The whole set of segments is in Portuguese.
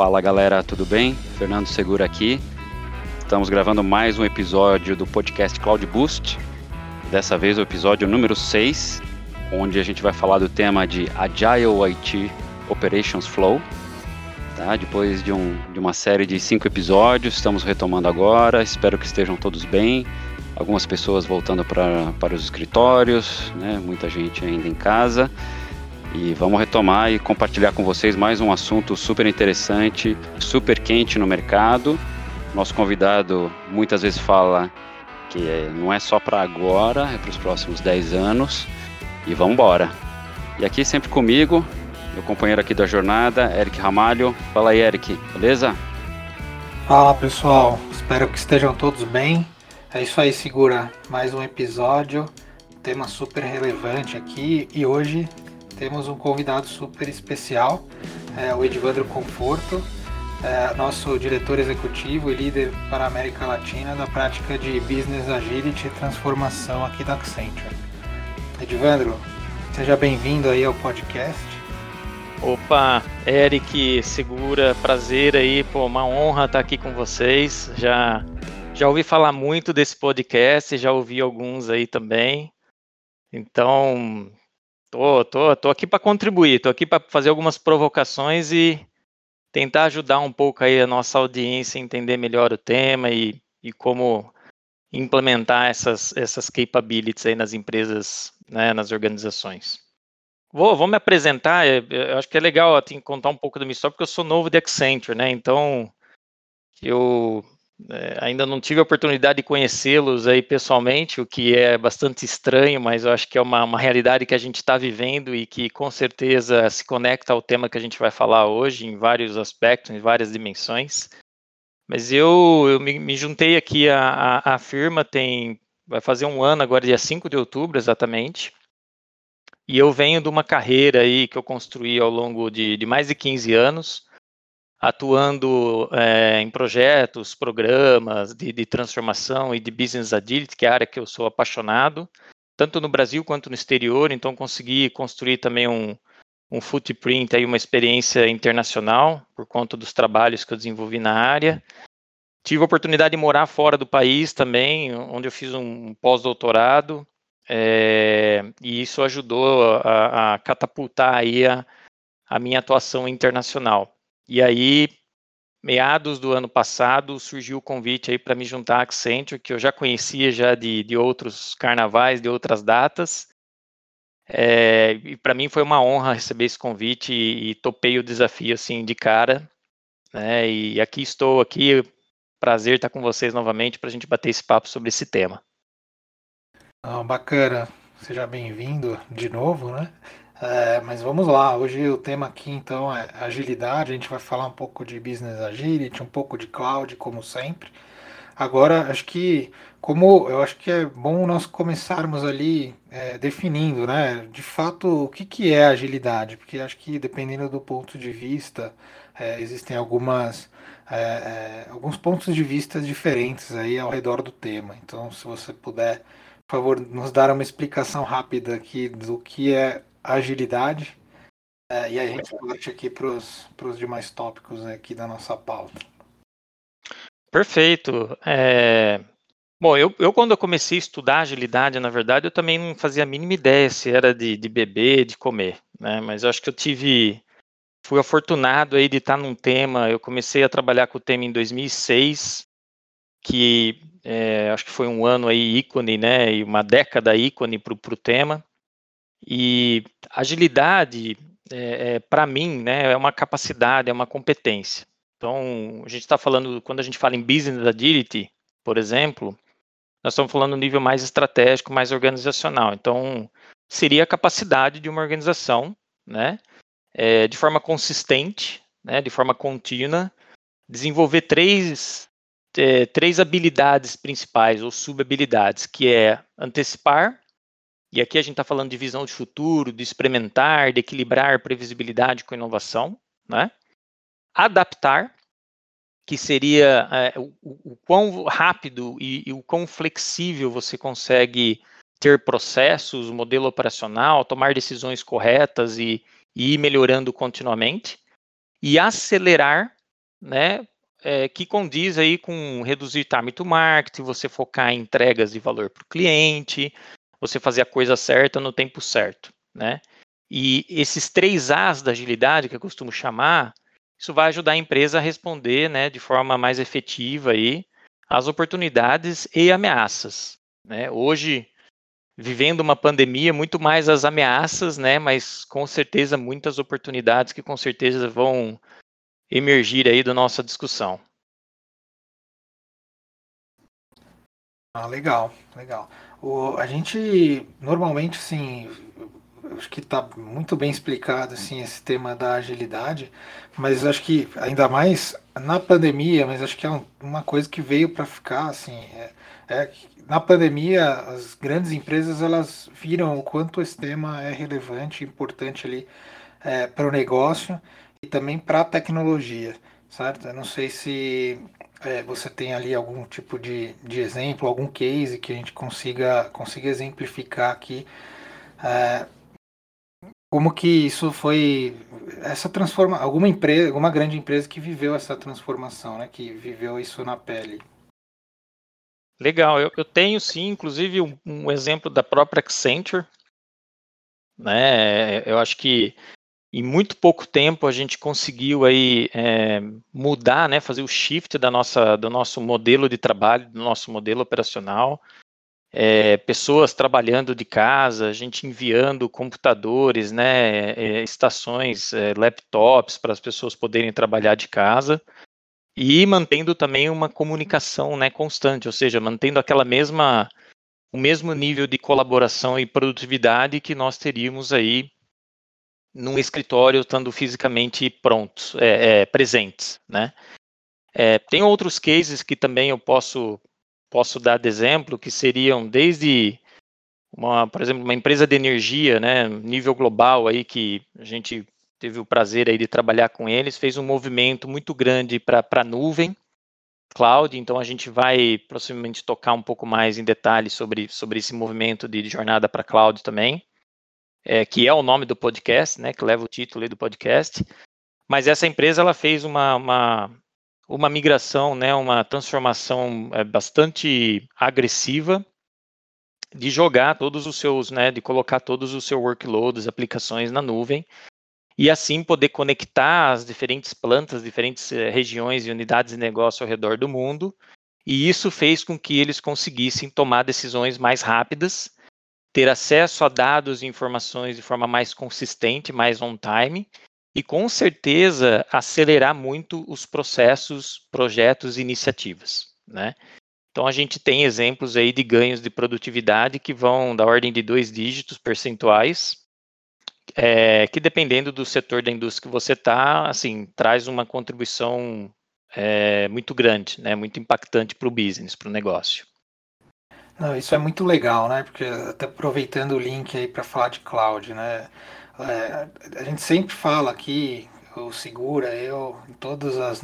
Fala galera, tudo bem? Fernando Segura aqui. Estamos gravando mais um episódio do podcast Cloud Boost. Dessa vez o episódio número 6, onde a gente vai falar do tema de Agile IT Operations Flow. Tá? Depois de uma série de 5 episódios, estamos retomando agora. Espero que estejam todos bem. Algumas pessoas voltando para os escritórios, né? Muita gente ainda em casa. E vamos retomar e compartilhar com vocês mais um assunto super interessante, super quente no mercado. Nosso convidado muitas vezes fala que não é só para agora, é para os próximos 10 anos. E vamos embora. E aqui sempre comigo, meu companheiro aqui da jornada, Eric Ramalho. Fala aí, Eric, beleza? Fala, pessoal. Espero que estejam todos bem. É isso aí, Segura. Mais um episódio, tema super relevante aqui e hoje temos um convidado super especial, o Edvandro Conforto, nosso diretor executivo e líder para a América Latina da prática de Business Agility e Transformação aqui da Accenture. Edvandro, seja bem-vindo aí ao podcast. Opa, Eric, Segura, prazer aí, uma honra estar aqui com vocês. Já ouvi falar muito desse podcast, já ouvi alguns aí também, então... Tô aqui para contribuir, tô aqui para fazer algumas provocações e tentar ajudar um pouco aí a nossa audiência a entender melhor o tema e como implementar essas capabilities aí nas empresas, né, nas organizações. Vou me apresentar, eu acho que é legal assim, contar um pouco da minha história, porque eu sou novo de Accenture, né, então eu ainda não tive a oportunidade de conhecê-los aí pessoalmente, o que é bastante estranho, mas eu acho que é uma realidade que a gente está vivendo e que com certeza se conecta ao tema que a gente vai falar hoje em vários aspectos, em várias dimensões. Mas eu me juntei aqui à firma, vai fazer um ano agora, dia 5 de outubro exatamente, e eu venho de uma carreira aí que eu construí ao longo de mais de 15 anos, atuando em projetos, programas de transformação e de Business Agility, que é a área que eu sou apaixonado, tanto no Brasil quanto no exterior, então consegui construir também um footprint, aí, uma experiência internacional, por conta dos trabalhos que eu desenvolvi na área. Tive a oportunidade de morar fora do país também, onde eu fiz um pós-doutorado, e isso ajudou a catapultar aí a minha atuação internacional. E aí, meados do ano passado, surgiu o convite aí para me juntar à Accenture, que eu já conhecia já de outros carnavais, de outras datas. E para mim foi uma honra receber esse convite e topei o desafio assim de cara. Né? E aqui estou, prazer estar com vocês novamente para a gente bater esse papo sobre esse tema. Ah, bacana, seja bem-vindo de novo, né? Mas vamos lá, hoje o tema aqui então é agilidade, a gente vai falar um pouco de Business Agility, um pouco de cloud, como sempre. Agora, acho que é bom nós começarmos ali definindo, né, de fato, o que é agilidade, porque acho que dependendo do ponto de vista, existem alguns pontos de vista diferentes aí ao redor do tema, então se você puder, por favor, nos dar uma explicação rápida aqui do que é agilidade, e aí a gente parte aqui para os demais tópicos aqui da nossa pauta. Perfeito. Bom, eu quando eu comecei a estudar agilidade, na verdade, eu também não fazia a mínima ideia se era de beber, de comer, né? Mas eu acho que fui afortunado aí de estar num tema, eu comecei a trabalhar com o tema em 2006, que acho que foi um ano aí ícone, né? E uma década ícone para o tema. E agilidade, para mim, né, é uma capacidade, é uma competência. Então, a gente está falando, quando a gente fala em Business Agility, por exemplo, nós estamos falando no nível mais estratégico, mais organizacional. Então, seria a capacidade de uma organização, né, de forma consistente, né, de forma contínua, desenvolver três habilidades principais ou sub-habilidades, que é antecipar. E aqui a gente está falando de visão de futuro, de experimentar, de equilibrar previsibilidade com inovação, né? Adaptar, que seria o quão rápido e o quão flexível você consegue ter processos, modelo operacional, tomar decisões corretas e ir melhorando continuamente. E acelerar, né? Que condiz aí com reduzir time to market, você focar em entregas de valor para o cliente, você fazer a coisa certa no tempo certo, né? E esses 3 As da agilidade, que eu costumo chamar, isso vai ajudar a empresa a responder, né, de forma mais efetiva aí às oportunidades e ameaças, né? Hoje, vivendo uma pandemia, muito mais as ameaças, né? Mas com certeza muitas oportunidades que com certeza vão emergir aí da nossa discussão. Ah, legal, legal. A gente normalmente, assim, acho que está muito bem explicado, assim, esse tema da agilidade, mas acho que ainda mais na pandemia, mas acho que é uma coisa que veio para ficar, assim, na pandemia as grandes empresas, elas viram o quanto esse tema é relevante, importante ali para o negócio, e também para a tecnologia, certo? Eu não sei se você tem ali algum tipo de exemplo, algum case que a gente consiga exemplificar aqui, como que isso foi, essa transformação, alguma grande empresa que viveu essa transformação, né? Que viveu isso na pele. Legal, eu tenho sim, inclusive um exemplo da própria Accenture, né? Eu acho que em muito pouco tempo a gente conseguiu aí, mudar, né, fazer o shift do nosso modelo de trabalho, do nosso modelo operacional. Pessoas trabalhando de casa, a gente enviando computadores, né, estações, laptops para as pessoas poderem trabalhar de casa e mantendo também uma comunicação, né, constante, ou seja, mantendo o mesmo nível de colaboração e produtividade que nós teríamos aí num escritório estando fisicamente presentes, né? Tem outros cases que também eu posso dar de exemplo, que seriam desde, por exemplo, uma empresa de energia, né, nível global, aí, que a gente teve o prazer aí de trabalhar com eles, fez um movimento muito grande para a nuvem, cloud, então a gente vai proximamente tocar um pouco mais em detalhes sobre esse movimento de jornada para cloud também. Que é o nome do podcast, né, que leva o título aí do podcast, mas essa empresa ela fez uma migração, né, uma transformação bastante agressiva de jogar todos os seus, né, de colocar todos os seus workloads, aplicações na nuvem, e assim poder conectar as diferentes plantas, diferentes regiões e unidades de negócio ao redor do mundo, e isso fez com que eles conseguissem tomar decisões mais rápidas, ter acesso a dados e informações de forma mais consistente, mais on-time, e com certeza acelerar muito os processos, projetos e iniciativas, né? Então a gente tem exemplos aí de ganhos de produtividade que vão da ordem de 2 dígitos percentuais, que dependendo do setor da indústria que você está, assim, traz uma contribuição muito grande, né? Muito impactante para o business, para o negócio. Não, isso é muito legal, né? Porque até aproveitando o link aí para falar de cloud, né? A gente sempre fala aqui, o Segura, eu, em todas as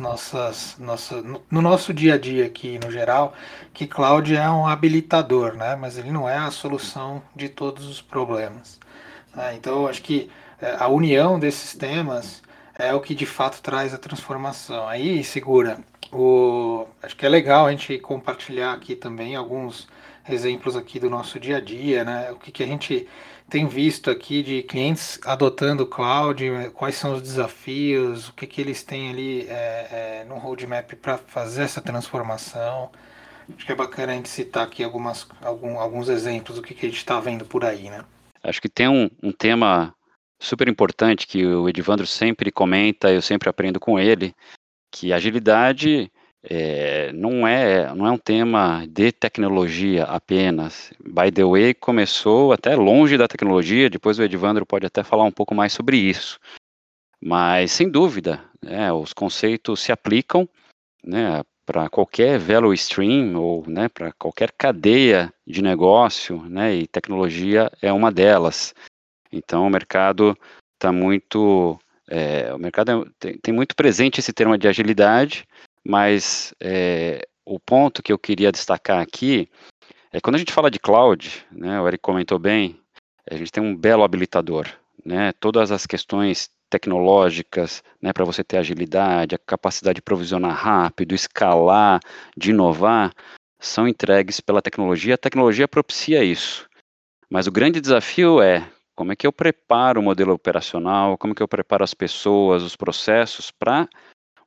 no nosso dia a dia aqui no geral, que cloud é um habilitador, né? Mas ele não é a solução de todos os problemas, né? Então, eu acho que a união desses temas é o que de fato traz a transformação. Aí, Segura, acho que é legal a gente compartilhar aqui também alguns exemplos aqui do nosso dia a dia, né? O que a gente tem visto aqui de clientes adotando cloud, quais são os desafios, o que eles têm ali no roadmap para fazer essa transformação. Acho que é bacana a gente citar aqui alguns exemplos do que a gente está vendo por aí, né? Acho que tem um tema super importante que o Edvandro sempre comenta, eu sempre aprendo com ele, que agilidade não é um tema de tecnologia apenas. By the way, começou até longe da tecnologia, depois o Edvandro pode até falar um pouco mais sobre isso. Mas, sem dúvida, os conceitos se aplicam, né, para qualquer value stream ou, né, para qualquer cadeia de negócio, né, e tecnologia é uma delas. Então, o mercado tem muito presente esse termo de agilidade, mas o ponto que eu queria destacar aqui é quando a gente fala de cloud, né, o Eric comentou bem, a gente tem um belo habilitador, né, todas as questões tecnológicas, né, para você ter agilidade, a capacidade de provisionar rápido, escalar, de inovar, são entregues pela tecnologia. A tecnologia propicia isso. Mas o grande desafio é como é que eu preparo o modelo operacional, como é que eu preparo as pessoas, os processos para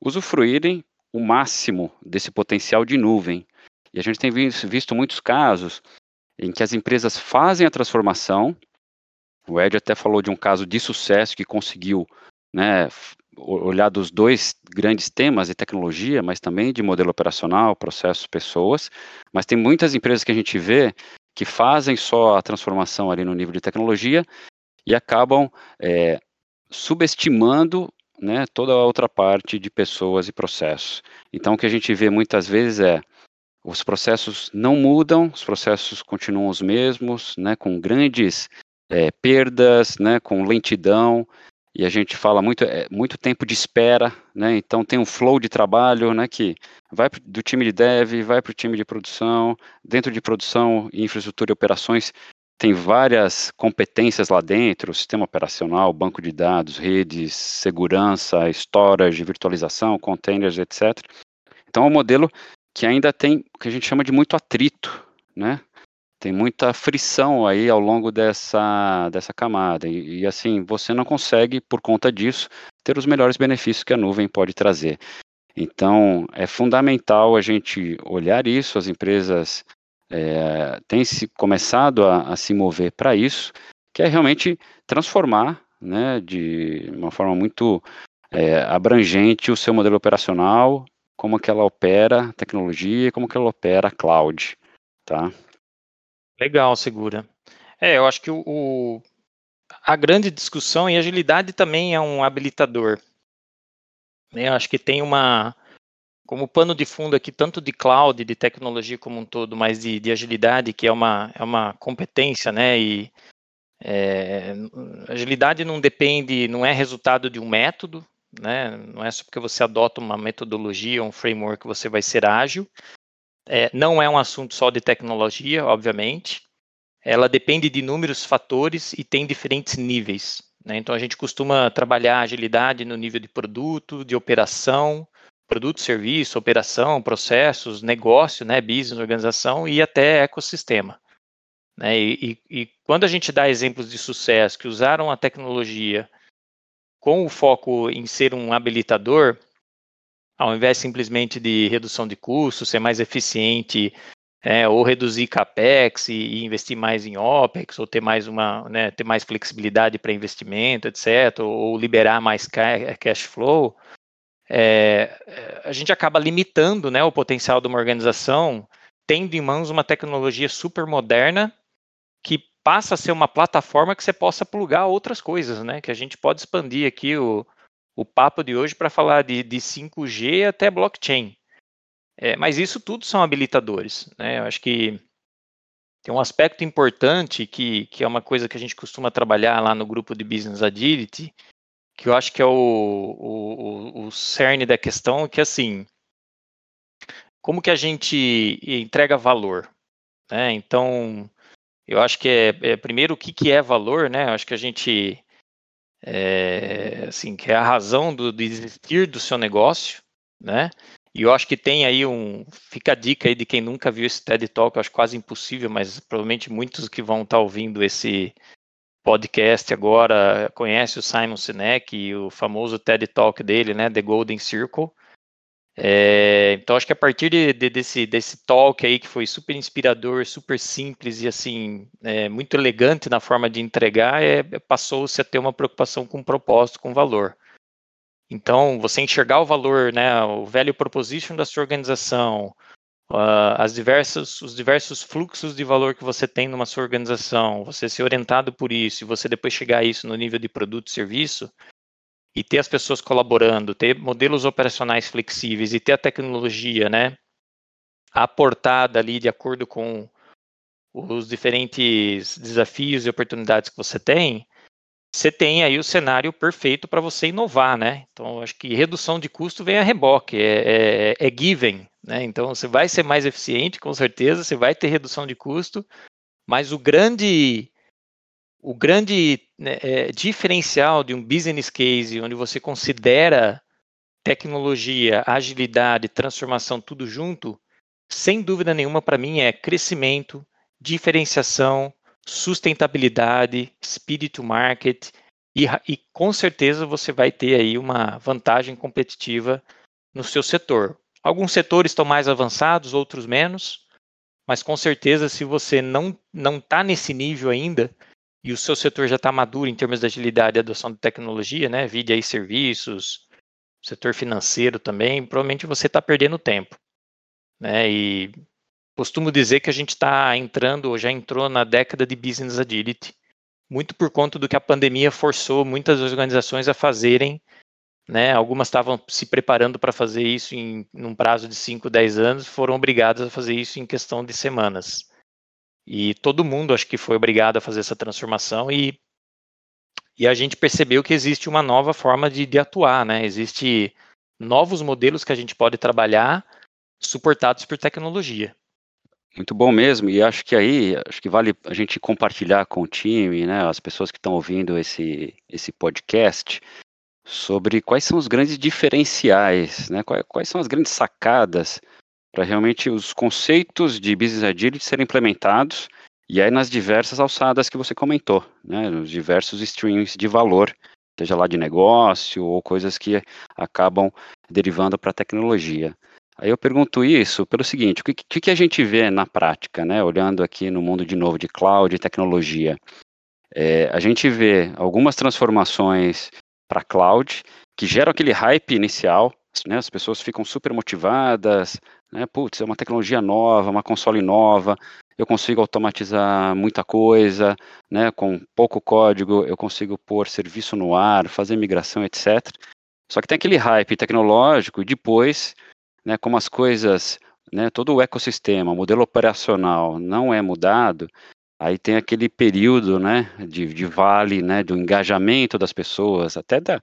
usufruírem o máximo desse potencial de nuvem. E a gente tem visto muitos casos em que as empresas fazem a transformação. O Ed até falou de um caso de sucesso que conseguiu, né, olhar dos dois grandes temas de tecnologia, mas também de modelo operacional, processos, pessoas. Mas tem muitas empresas que a gente vê que fazem só a transformação ali no nível de tecnologia e acabam subestimando, né, toda a outra parte de pessoas e processos. Então, o que a gente vê muitas vezes é os processos não mudam, os processos continuam os mesmos, né, com grandes perdas, né, com lentidão, e a gente fala muito tempo de espera, né, então tem um flow de trabalho, né, que vai do time de dev, vai para o time de produção, dentro de produção, infraestrutura e operações, tem várias competências lá dentro, sistema operacional, banco de dados, redes, segurança, storage, virtualização, containers, etc. Então é um modelo que ainda tem o que a gente chama de muito atrito, né? Tem muita frição aí ao longo dessa camada. E assim, você não consegue, por conta disso, ter os melhores benefícios que a nuvem pode trazer. Então, é fundamental a gente olhar isso, as empresas têm começado a se mover para isso, que é realmente transformar, né, de uma forma muito abrangente o seu modelo operacional, como que ela opera tecnologia e como que ela opera cloud, tá? Legal, Segura. Eu acho que a grande discussão, e agilidade também é um habilitador, né? Eu acho que tem como pano de fundo aqui, tanto de cloud, de tecnologia como um todo, mas de agilidade, que é uma competência, né? E agilidade não depende, não é resultado de um método, né? Não é só porque você adota uma metodologia, um framework, você vai ser ágil. Não é um assunto só de tecnologia, obviamente. Ela depende de inúmeros fatores e tem diferentes níveis, né? Então, a gente costuma trabalhar a agilidade no nível de produto, de operação, produto, serviço, operação, processos, negócio, né, business, organização e até ecossistema, né? E quando a gente dá exemplos de sucesso que usaram a tecnologia com o foco em ser um habilitador, ao invés simplesmente de redução de custos, ser mais eficiente, ou reduzir CAPEX e investir mais em OPEX, ou ter mais ter mais flexibilidade para investimento, etc., ou liberar mais cash flow, a gente acaba limitando, né, o potencial de uma organização, tendo em mãos uma tecnologia super moderna, que passa a ser uma plataforma que você possa plugar outras coisas, né, que a gente pode expandir aqui o papo de hoje para falar de 5G até blockchain. Mas isso tudo são habilitadores, né? Eu acho que tem um aspecto importante que é uma coisa que a gente costuma trabalhar lá no grupo de Business Agility, que eu acho que é o cerne da questão, que é assim, como que a gente entrega valor, né? Então, eu acho que primeiro, o que é valor, né? Eu acho que a gente... que é a razão de existir do seu negócio, né? E eu acho que tem aí fica a dica aí de quem nunca viu esse TED Talk, eu acho quase impossível, mas provavelmente muitos que vão estar ouvindo esse podcast agora conhecem o Simon Sinek e o famoso TED Talk dele, né? The Golden Circle. Então acho que a partir desse talk aí, que foi super inspirador, super simples e assim, muito elegante na forma de entregar, passou-se a ter uma preocupação com propósito, com valor. Então você enxergar o valor, né, o value proposition da sua organização, os diversos fluxos de valor que você tem numa sua organização, você ser orientado por isso e você depois chegar a isso no nível de produto e serviço, e ter as pessoas colaborando, ter modelos operacionais flexíveis e ter a tecnologia, né, aportada ali de acordo com os diferentes desafios e oportunidades que você tem aí o cenário perfeito para você inovar, né? Então, acho que redução de custo vem a reboque, é given, né? Então, você vai ser mais eficiente, com certeza, você vai ter redução de custo, mas o grande... o grande diferencial de um business case onde você considera tecnologia, agilidade, transformação, tudo junto, sem dúvida nenhuma para mim é crescimento, diferenciação, sustentabilidade, speed to market e com certeza você vai ter aí uma vantagem competitiva no seu setor. Alguns setores estão mais avançados, outros menos, mas com certeza se você não está nesse nível ainda e o seu setor já está maduro em termos de agilidade e adoção de tecnologia, né, vide aí serviços, setor financeiro também, provavelmente você está perdendo tempo, né? E costumo dizer que a gente está entrando ou já entrou na década de Business Agility, muito por conta do que a pandemia forçou muitas organizações a fazerem, né? Algumas estavam se preparando para fazer isso em um prazo de 5, 10 anos, foram obrigadas a fazer isso em questão de semanas. E todo mundo, acho que foi obrigado a fazer essa transformação e a gente percebeu que existe uma nova forma de atuar, né? Existem novos modelos que a gente pode trabalhar suportados por tecnologia. Muito bom mesmo, e acho que vale a gente compartilhar com o time, né, as pessoas que estão ouvindo esse podcast, sobre quais são os grandes diferenciais, né, quais são as grandes sacadas para realmente os conceitos de Business Agility serem implementados, e aí nas diversas alçadas que você comentou, né, nos diversos streams de valor, seja lá de negócio ou coisas que acabam derivando para a tecnologia. Aí eu pergunto isso pelo seguinte, o que a gente vê na prática, né? Olhando aqui no mundo de novo de cloud e tecnologia, a gente vê algumas transformações para cloud que geram aquele hype inicial, né? As pessoas ficam super motivadas, né? Putz, é uma tecnologia nova, uma console nova, eu consigo automatizar muita coisa, né? Com pouco código eu consigo pôr serviço no ar, fazer migração, etc. Só que tem aquele hype tecnológico e depois... né, como as coisas, né, todo o ecossistema, o modelo operacional não é mudado, aí tem aquele período, né, de vale, né, do engajamento das pessoas, até da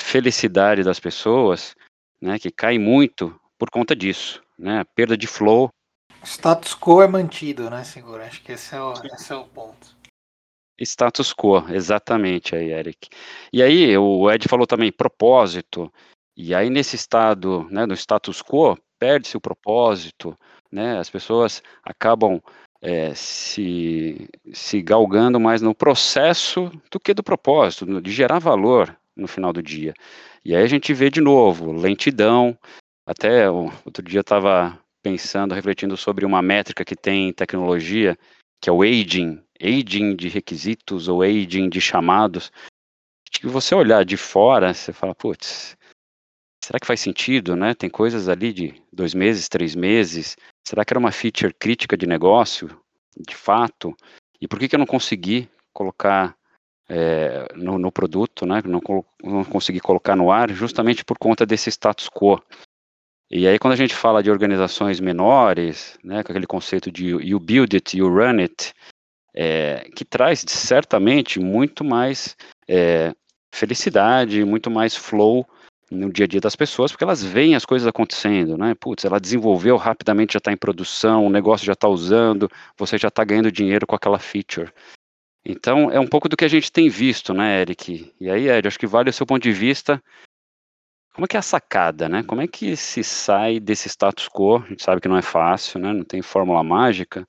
felicidade das pessoas, né, que cai muito por conta disso, né, perda de flow. O status quo é mantido, né, Segura? Acho que esse é o ponto. Status quo, exatamente aí, Eric. E aí, o Ed falou também, propósito. E aí, nesse estado, né, no status quo, perde-se o propósito, né, as pessoas acabam se galgando mais no processo do que do propósito, de gerar valor no final do dia. E aí a gente vê de novo, lentidão, até outro dia eu estava pensando, refletindo sobre uma métrica que tem em tecnologia, que é o aging de requisitos ou aging de chamados. Se você olhar de fora, você fala, putz, será que faz sentido, né? Tem coisas ali de 2 meses, 3 meses. Será que era uma feature crítica de negócio, de fato? E por que eu não consegui colocar no produto, né? Não consegui colocar no ar justamente por conta desse status quo. E aí quando a gente fala de organizações menores, né? Com aquele conceito de you build it, you run it, que traz certamente muito mais felicidade, muito mais flow no dia a dia das pessoas, porque elas veem as coisas acontecendo, né? Putz, ela desenvolveu rapidamente, já está em produção, o negócio já está usando, você já está ganhando dinheiro com aquela feature. Então, é um pouco do que a gente tem visto, né, Eric? E aí, Ed, acho que vale o seu ponto de vista. Como é que é a sacada, né? Como é que se sai desse status quo? A gente sabe que não é fácil, né? Não tem fórmula mágica,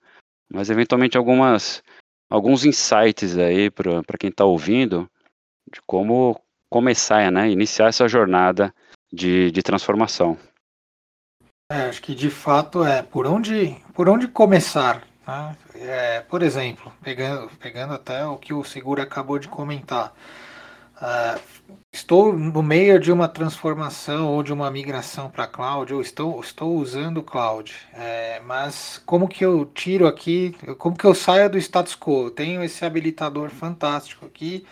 mas eventualmente alguns insights aí para quem está ouvindo de como começar, né, iniciar essa jornada de transformação. Acho que de fato é por onde começar, né? Por exemplo, pegando até o que o Segura acabou de comentar, estou no meio de uma transformação ou de uma migração para cloud, ou estou usando cloud, mas como que eu tiro aqui, como que eu saio do status quo? Eu tenho esse habilitador fantástico aqui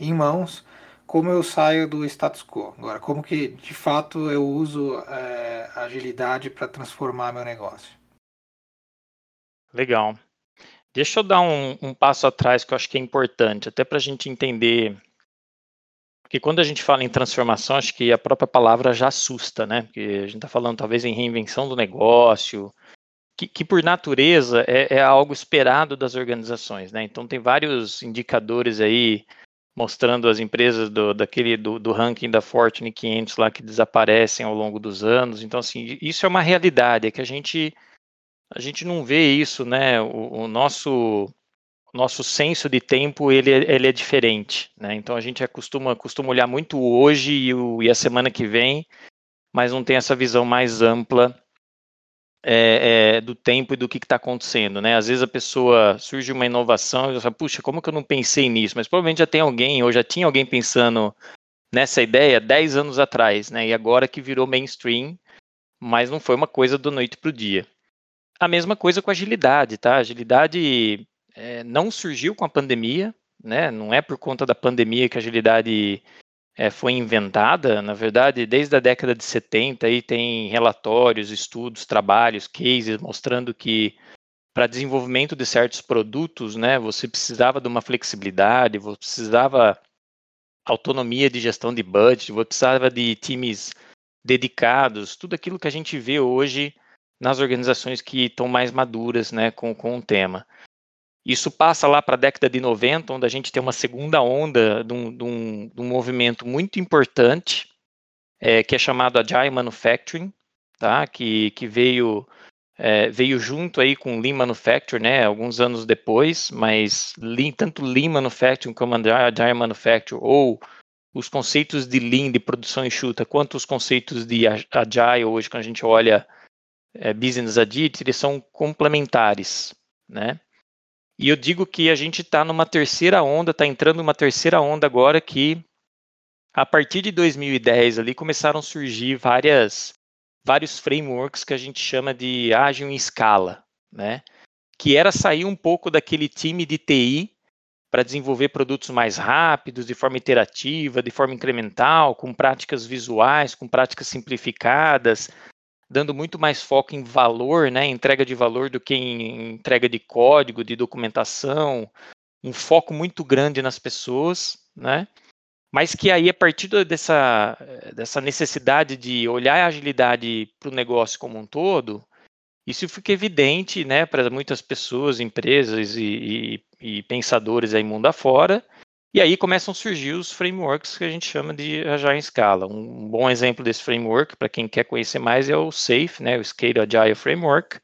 em mãos, como eu saio do status quo? Agora, como que, de fato, eu uso agilidade para transformar meu negócio? Legal. Deixa eu dar um passo atrás que eu acho que é importante, até para a gente entender, porque quando a gente fala em transformação, acho que a própria palavra já assusta, né? Porque a gente está falando, talvez, em reinvenção do negócio, que por natureza é algo esperado das organizações, né? Então tem vários indicadores aí mostrando as empresas do ranking da Fortune 500 lá que desaparecem ao longo dos anos. Então assim, isso é uma realidade, é que a gente não vê isso, né? O nosso senso de tempo, ele é diferente, né? Então a gente costuma olhar muito o hoje e a semana que vem, mas não tem essa visão mais ampla do tempo e do que está acontecendo, né? Às vezes a pessoa surge uma inovação e fala, puxa, como que eu não pensei nisso? Mas provavelmente já tem alguém, ou já tinha alguém pensando nessa ideia 10 anos atrás, né? E agora que virou mainstream, mas não foi uma coisa da noite para o dia. A mesma coisa com a agilidade, tá? A agilidade... não surgiu com a pandemia, né? Não é por conta da pandemia que a agilidade foi inventada. Na verdade, desde a década de 70 aí tem relatórios, estudos, trabalhos, cases mostrando que para desenvolvimento de certos produtos, né, você precisava de uma flexibilidade, você precisava autonomia de gestão de budget, você precisava de times dedicados, tudo aquilo que a gente vê hoje nas organizações que estão mais maduras, né, com o tema. Isso passa lá para a década de 90, onde a gente tem uma segunda onda de um movimento muito importante, que é chamado Agile Manufacturing, tá? Que veio junto aí com Lean Manufacturing, né? Alguns anos depois, mas tanto Lean Manufacturing como Agile Manufacturing, ou os conceitos de Lean, de produção enxuta, quanto os conceitos de Agile hoje, quando a gente olha Business Agility, eles são complementares, né? E eu digo que a gente está numa terceira onda, está entrando numa terceira onda agora, que a partir de 2010 ali começaram a surgir vários frameworks que a gente chama de ágil em escala, né? Que era sair um pouco daquele time de TI para desenvolver produtos mais rápidos, de forma iterativa, de forma incremental, com práticas visuais, com práticas simplificadas, dando muito mais foco em valor, né, entrega de valor do que em entrega de código, de documentação, um foco muito grande nas pessoas, né, mas que aí a partir dessa necessidade de olhar a agilidade para o negócio como um todo, isso fica evidente, né, para muitas pessoas, empresas e pensadores aí mundo afora, e aí começam a surgir os frameworks que a gente chama de Agile em escala. Um bom exemplo desse framework, para quem quer conhecer mais, é o SAFe, né, o Scale Agile Framework.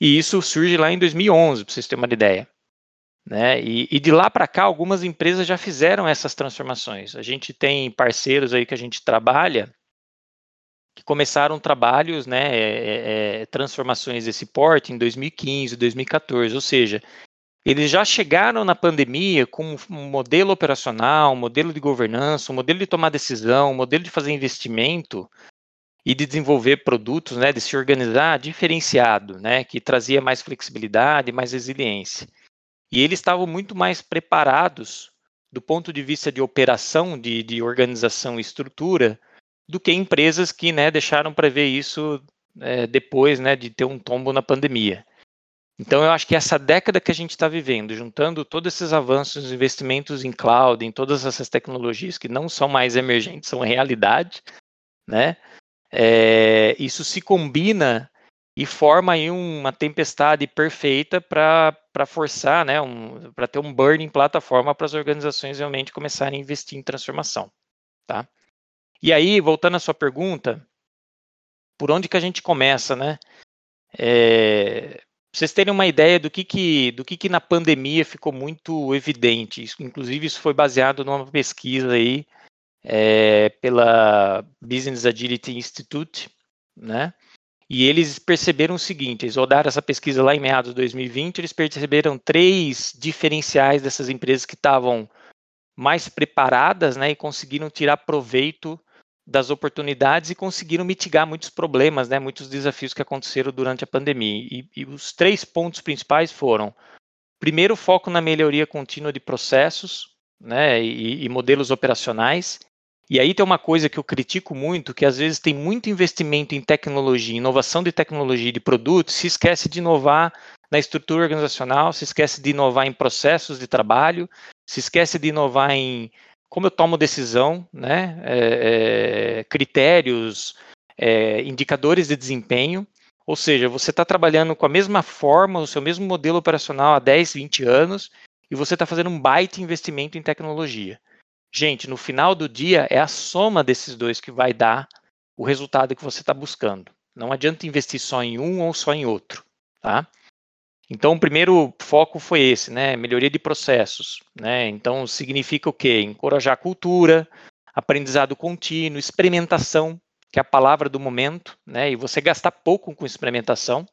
E isso surge lá em 2011, para vocês terem uma ideia, né? E de lá para cá, algumas empresas já fizeram essas transformações. A gente tem parceiros aí que a gente trabalha, que começaram trabalhos, né, transformações desse porte em 2015, 2014, ou seja... Eles já chegaram na pandemia com um modelo operacional, um modelo de governança, um modelo de tomar decisão, um modelo de fazer investimento e de desenvolver produtos, né, de se organizar diferenciado, né, que trazia mais flexibilidade, mais resiliência. E eles estavam muito mais preparados do ponto de vista de operação, de organização e estrutura, do que empresas que, né, deixaram para ver isso depois, né, de ter um tombo na pandemia. Então, eu acho que essa década que a gente está vivendo, juntando todos esses avanços, investimentos em cloud, em todas essas tecnologias que não são mais emergentes, são realidade, né? Isso se combina e forma aí uma tempestade perfeita para forçar, né? Para ter um burning plataforma para as organizações realmente começarem a investir em transformação, tá? E aí, voltando à sua pergunta, por onde que a gente começa, né? Pra vocês terem uma ideia do que na pandemia ficou muito evidente. Isso, inclusive, isso foi baseado numa pesquisa aí pela Business Agility Institute, né? E eles perceberam o seguinte, eles rodaram essa pesquisa lá em meados de 2020, eles perceberam 3 diferenciais dessas empresas que estavam mais preparadas, né, e conseguiram tirar proveito das oportunidades e conseguiram mitigar muitos problemas, né, muitos desafios que aconteceram durante a pandemia. E os 3 pontos principais foram, primeiro, foco na melhoria contínua de processos, né, e modelos operacionais. E aí tem uma coisa que eu critico muito, que às vezes tem muito investimento em tecnologia, inovação de tecnologia e de produtos, se esquece de inovar na estrutura organizacional, se esquece de inovar em processos de trabalho, se esquece de inovar em... como eu tomo decisão, né? Critérios, indicadores de desempenho, Ou seja, você está trabalhando com a mesma forma, o seu mesmo modelo operacional há 10, 20 anos e você está fazendo um baita investimento em tecnologia. Gente, no final do dia, é a soma desses dois que vai dar o resultado que você está buscando. Não adianta investir só em um ou só em outro, tá? Então, o primeiro foco foi esse, né? Melhoria de processos, né? Então, significa o quê? Encorajar a cultura, aprendizado contínuo, experimentação, que é a palavra do momento, né? E você gastar pouco com experimentação,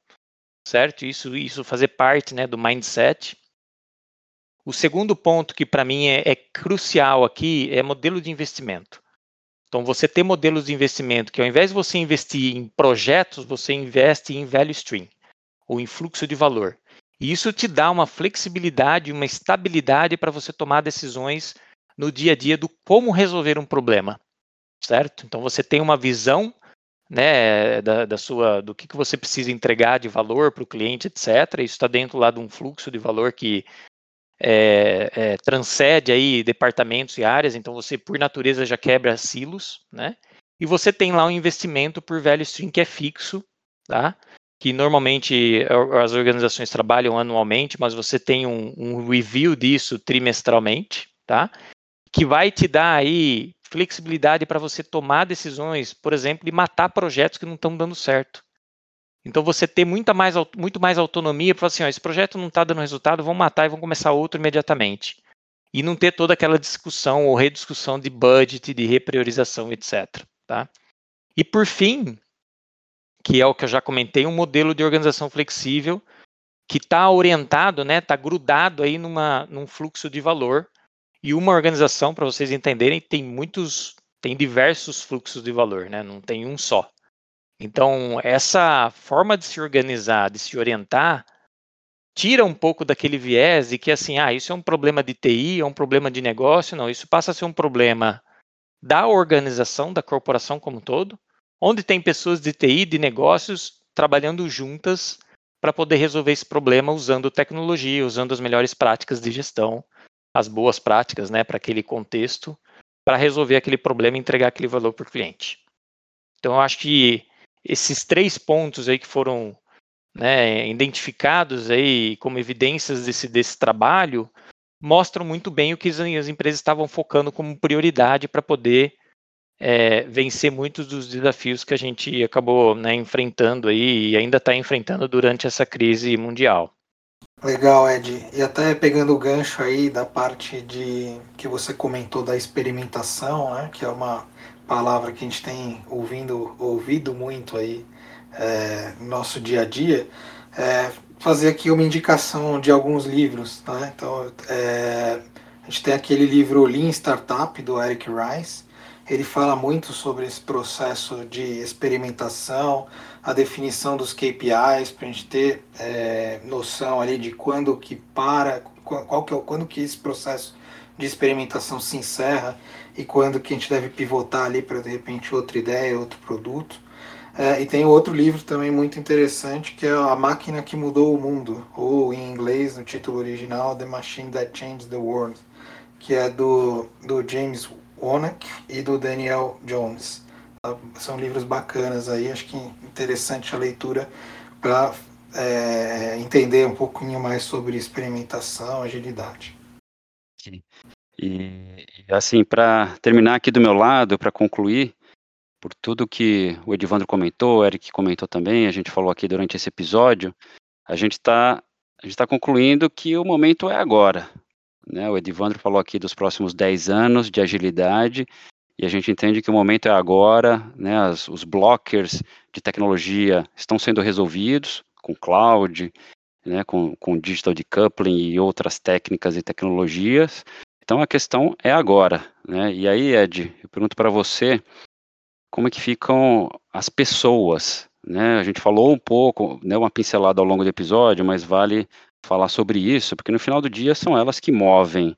certo? Isso fazer parte, né, do mindset. O segundo ponto que, para mim, é crucial aqui é modelo de investimento. Então, você ter modelos de investimento que, ao invés de você investir em projetos, você investe em value stream, ou em fluxo de valor. E isso te dá uma flexibilidade, uma estabilidade para você tomar decisões no dia a dia do como resolver um problema, certo? Então, você tem uma visão, né, do que você precisa entregar de valor para o cliente, etc. Isso está dentro lá de um fluxo de valor que transcende aí departamentos e áreas. Então, você, por natureza, já quebra silos, né? E você tem lá um investimento por value stream que é fixo, tá? Que normalmente as organizações trabalham anualmente, mas você tem um review disso trimestralmente, tá? Que vai te dar aí flexibilidade para você tomar decisões, por exemplo, e matar projetos que não estão dando certo. Então, você tem muito mais autonomia para falar assim, ó, esse projeto não está dando resultado, vamos matar e vamos começar outro imediatamente. E não ter toda aquela discussão ou rediscussão de budget, de repriorização, etc. Tá? E, por fim, que é o que eu já comentei, um modelo de organização flexível que está orientado, né, está grudado aí num fluxo de valor. E uma organização, para vocês entenderem, tem diversos fluxos de valor, né, não tem um só. Então, essa forma de se organizar, de se orientar, tira um pouco daquele viés de que, assim, isso é um problema de TI, é um problema de negócio. Não, isso passa a ser um problema da organização, da corporação como um todo, onde tem pessoas de TI, de negócios, trabalhando juntas para poder resolver esse problema usando tecnologia, usando as melhores práticas de gestão, as boas práticas, né, para aquele contexto, para resolver aquele problema e entregar aquele valor para o cliente. Então, eu acho que esses três pontos aí que foram, né, identificados aí como evidências desse trabalho mostram muito bem o que as empresas estavam focando como prioridade para poder vencer muitos dos desafios que a gente acabou, né, enfrentando aí e ainda está enfrentando durante essa crise mundial. Legal, Ed. E até pegando o gancho aí da parte de que você comentou da experimentação, né, que é uma palavra que a gente tem ouvido muito aí no nosso dia a dia, fazer aqui uma indicação de alguns livros, né? Então, a gente tem aquele livro Lean Startup, do Eric Ries. Ele fala muito sobre esse processo de experimentação, a definição dos KPIs, para a gente ter noção ali de quando que para, quando que esse processo de experimentação se encerra e quando que a gente deve pivotar ali para, de repente, outra ideia, outro produto. E tem outro livro também muito interessante, que é A Máquina que Mudou o Mundo, ou em inglês, no título original, The Machine That Changed the World, que é do James Onac e do Daniel Jones. São livros bacanas aí, acho que interessante a leitura para entender um pouquinho mais sobre experimentação, agilidade. E assim, para terminar aqui do meu lado, para concluir, por tudo que o Edvandro comentou, o Eric comentou também, a gente falou aqui durante esse episódio, a gente tá concluindo que o momento é agora. Né, o Edvandro falou aqui dos próximos 10 anos de agilidade e a gente entende que o momento é agora, né, os blockers de tecnologia estão sendo resolvidos com cloud, né, com digital decoupling e outras técnicas e tecnologias. Então, a questão é agora. Né? E aí, Ed, eu pergunto para você como é que ficam as pessoas. Né? A gente falou um pouco, né, uma pincelada ao longo do episódio, mas vale falar sobre isso, porque no final do dia são elas que movem,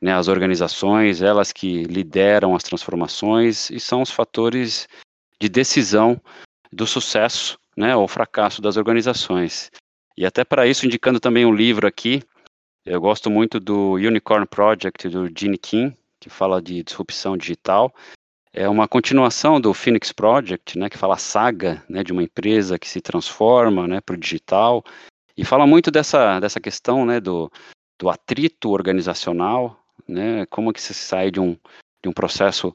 né, as organizações, elas que lideram as transformações e são os fatores de decisão do sucesso, né, ou fracasso das organizações. E até para isso, indicando também um livro aqui, eu gosto muito do Unicorn Project, do Gene Kim, que fala de disrupção digital, É uma continuação do Phoenix Project, né, que fala a saga, né, de uma empresa que se transforma, né, para o digital, e fala muito dessa questão, né, do atrito organizacional, né, como que se sai de um processo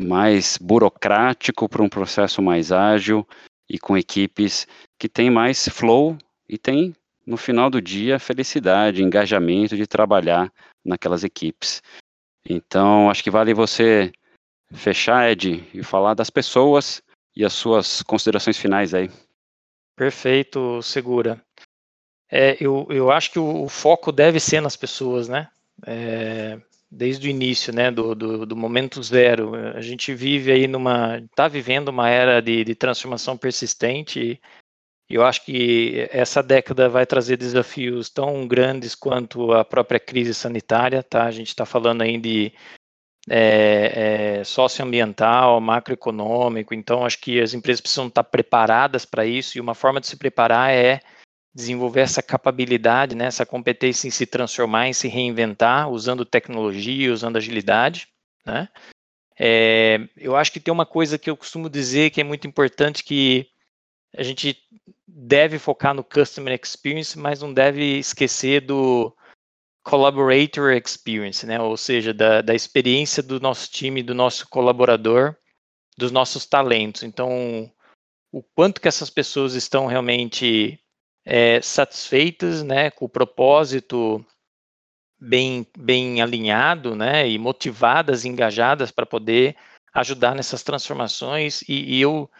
mais burocrático para um processo mais ágil e com equipes que têm mais flow e têm, no final do dia, felicidade, engajamento de trabalhar naquelas equipes. Então, acho que vale você fechar, Ed, e falar das pessoas e as suas considerações finais aí. Perfeito, Segura. Eu acho que o foco deve ser nas pessoas, né? Desde o início, né? Do momento zero. A gente vive aí está vivendo uma era de transformação persistente, e eu acho que essa década vai trazer desafios tão grandes quanto a própria crise sanitária, tá? A gente está falando aí de socioambiental, macroeconômico, então acho que as empresas precisam estar preparadas para isso, e uma forma de se preparar é desenvolver essa capacidade, né, essa competência em se transformar, em se reinventar, usando tecnologia, usando agilidade, né? Eu acho que tem uma coisa que eu costumo dizer que é muito importante, que a gente deve focar no Customer Experience, mas não deve esquecer do Collaborator Experience, né? Ou seja, da experiência do nosso time, do nosso colaborador, dos nossos talentos. Então, o quanto que essas pessoas estão realmente satisfeitas, né? Com o propósito bem alinhado, né? E motivadas, engajadas para poder ajudar nessas transformações. E eu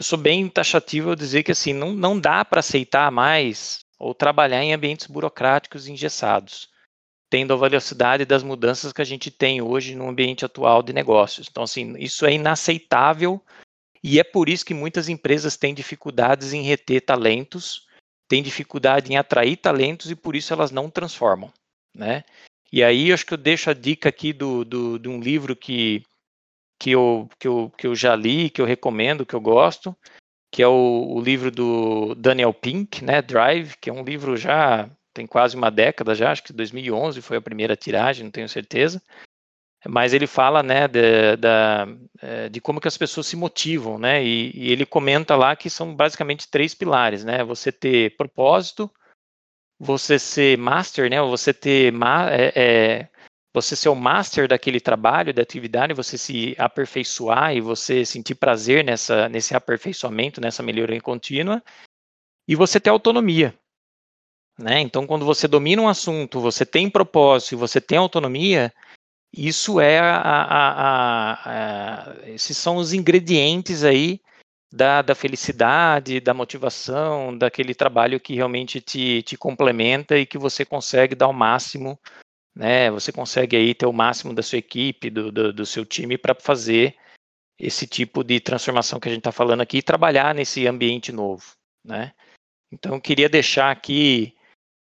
sou bem taxativo ao dizer que assim, não dá para aceitar mais ou trabalhar em ambientes burocráticos engessados, tendo a velocidade das mudanças que a gente tem hoje no ambiente atual de negócios. Então, assim, isso é inaceitável, e é por isso que muitas empresas têm dificuldades em reter talentos, têm dificuldade em atrair talentos, e por isso elas não transformam, né? E aí, acho que eu deixo a dica aqui de um livro que eu já li, que eu recomendo, que eu gosto, que é o livro do Daniel Pink, né, Drive, que é um livro já tem quase uma década já, acho que 2011 foi a primeira tiragem, não tenho certeza, mas ele fala, né, de como que as pessoas se motivam, né, e ele comenta lá que são basicamente 3 pilares, né, você ter propósito, você ser master, né, você ser o master daquele trabalho, da atividade, você se aperfeiçoar e você sentir prazer nesse aperfeiçoamento, nessa melhoria contínua, e você ter autonomia, né? Então, quando você domina um assunto, você tem propósito e você tem autonomia, isso é esses são os ingredientes aí da felicidade, da motivação, daquele trabalho que realmente te complementa e que você consegue dar o máximo, né? Você consegue aí ter o máximo da sua equipe, do seu time, para fazer esse tipo de transformação que a gente está falando aqui e trabalhar nesse ambiente novo, né? Então, eu queria deixar aqui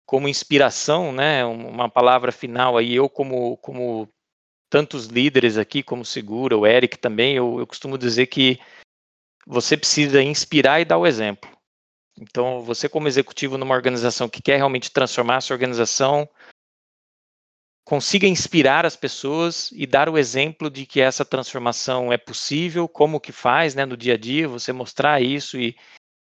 como inspiração, né, uma palavra final aí. Eu, como tantos líderes aqui, como Segura, o Eric também, eu costumo dizer que você precisa inspirar e dar o exemplo. Então, você como executivo numa organização que quer realmente transformar a sua organização, consiga inspirar as pessoas e dar o exemplo de que essa transformação é possível, como que faz, né, no dia a dia, você mostrar isso e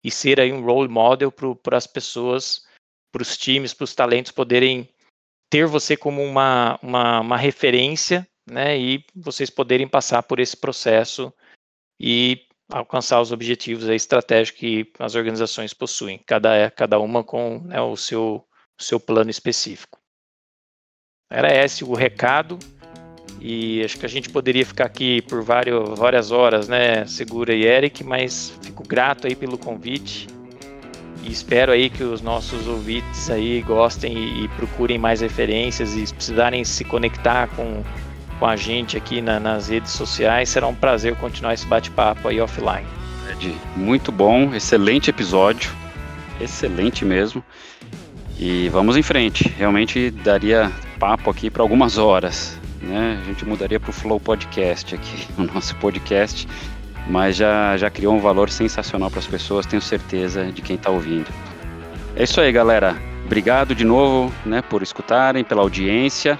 ser aí um role model para as pessoas, para os times, para os talentos poderem ter você como uma referência, né, e vocês poderem passar por esse processo e alcançar os objetivos estratégicos que as organizações possuem, cada uma com, né, o seu plano específico. Era esse o recado, e acho que a gente poderia ficar aqui por várias horas, né, Segura e Eric, mas fico grato aí pelo convite e espero aí que os nossos ouvintes aí gostem e procurem mais referências, e se precisarem se conectar com a gente aqui nas redes sociais, será um prazer continuar esse bate-papo aí offline. Ed, muito bom, excelente episódio, excelente mesmo. E vamos em frente, realmente daria papo aqui para algumas horas, né? A gente mudaria para o Flow Podcast aqui, o nosso podcast, mas já criou um valor sensacional para as pessoas, tenho certeza, de quem está ouvindo. É isso aí, galera. Obrigado de novo, né, por escutarem, pela audiência,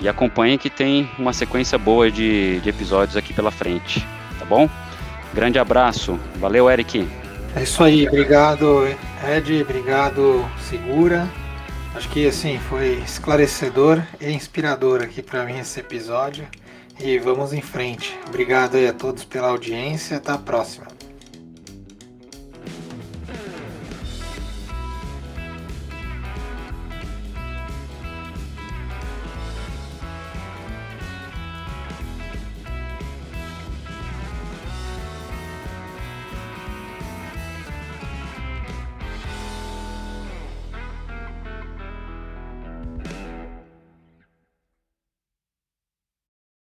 E acompanhem que tem uma sequência boa de episódios aqui pela frente, tá bom? Grande abraço, valeu, Eric. É isso aí, obrigado, Ed, obrigado, Segura. Acho que assim foi esclarecedor e inspirador aqui para mim esse episódio. E vamos em frente. Obrigado aí a todos pela audiência. Até a próxima.